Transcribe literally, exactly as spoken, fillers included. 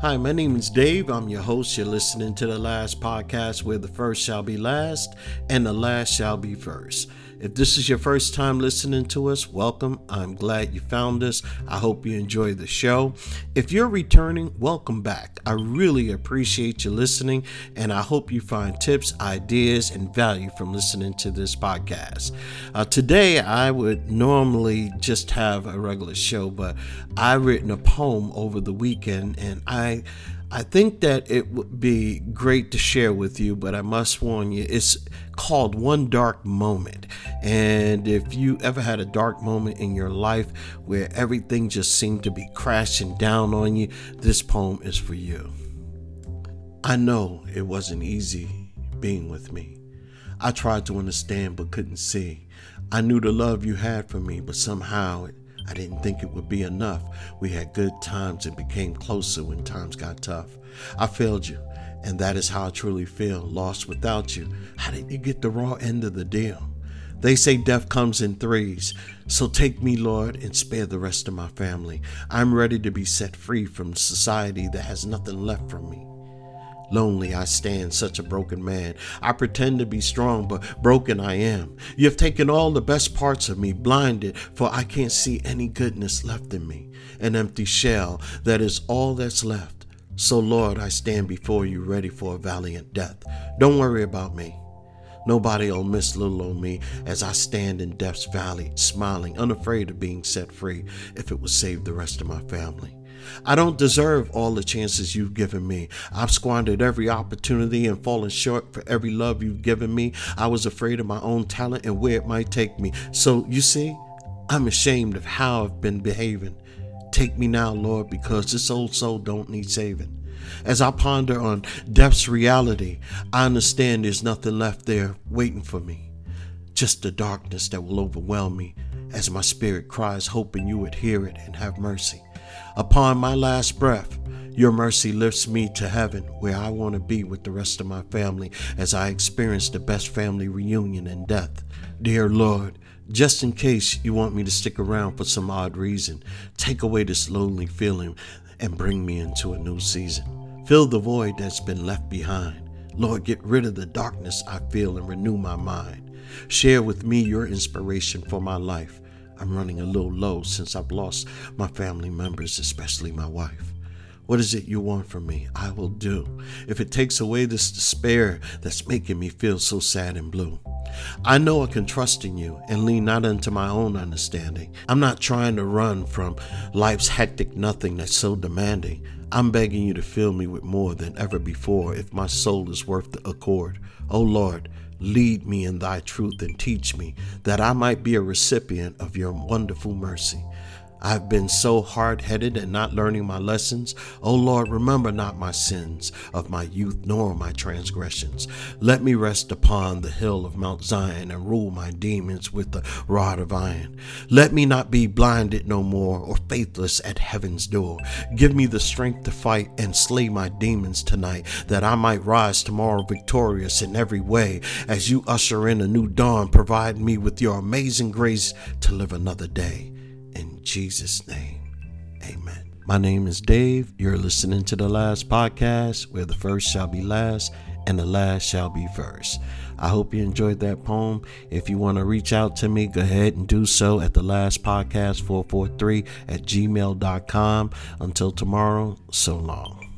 Hi, my name is Dave. I'm your host. You're listening to The Last Podcast, where the first shall be last and the last shall be first. If this is your first time listening to us, welcome. I'm glad you found us. I hope you enjoy the show. If you're returning, welcome back. I really appreciate you listening, and I hope you find tips, ideas, and value from listening to this podcast. Uh, today, I would normally just have a regular show, but I've written a poem over the weekend, and I I, I think that it would be great to share with you, but I must warn you, it's called One Dark Moment. And if you ever had a dark moment in your life where everything just seemed to be crashing down on you, this poem is for you. I know it wasn't easy being with me. I tried to understand but couldn't see. I knew the love you had for me, but somehow it I didn't think it would be enough. We had good times and became closer when times got tough. I failed you, and that is how I truly feel, lost without you. How did you get the raw end of the deal? They say death comes in threes, so take me, Lord, and spare the rest of my family. I'm ready to be set free from society that has nothing left for me. Lonely I stand, such a broken man. I pretend to be strong, but broken I am. You have taken all the best parts of me, blinded, for I can't see any goodness left in me. An empty shell, that is all that's left. So, Lord, I stand before you, ready for a valiant death. Don't worry about me. Nobody will miss little old me as I stand in death's valley, smiling, unafraid of being set free, if it would save the rest of my family. I don't deserve all the chances you've given me. I've squandered every opportunity and fallen short for every love you've given me. I was afraid of my own talent and where it might take me. So, you see, I'm ashamed of how I've been behaving. Take me now, Lord, because this old soul don't need saving. As I ponder on death's reality, I understand there's nothing left there waiting for me. Just the darkness that will overwhelm me as my spirit cries, hoping you would hear it and have mercy. Upon my last breath, your mercy lifts me to heaven, where I want to be with the rest of my family as I experience the best family reunion in death. Dear Lord, just in case you want me to stick around for some odd reason, take away this lonely feeling and bring me into a new season. Fill the void that's been left behind. Lord, get rid of the darkness I feel and renew my mind. Share with me your inspiration for my life. I'm running a little low since I've lost my family members, especially my wife. What is it you want from me? I will do, if it takes away this despair that's making me feel so sad and blue. I know I can trust in you and lean not unto my own understanding. I'm not trying to run from life's hectic nothing that's so demanding. I'm begging you to fill me with more than ever before, if my soul is worth the accord. Oh Lord, lead me in thy truth and teach me, that I might be a recipient of your wonderful mercy. I've been so hard-headed and not learning my lessons. O Lord, remember not my sins of my youth, nor my transgressions. Let me rest upon the hill of Mount Zion and rule my demons with the rod of iron. Let me not be blinded no more or faithless at heaven's door. Give me the strength to fight and slay my demons tonight, that I might rise tomorrow victorious in every way. As you usher in a new dawn, provide me with your amazing grace to live another day. In Jesus' name, amen. My name is Dave. You're listening to The Last Podcast, where the first shall be last and the last shall be first. I hope you enjoyed that poem. If you want to reach out to me, go ahead and do so at the last podcast four four three at gmail dot com. Until tomorrow, so long.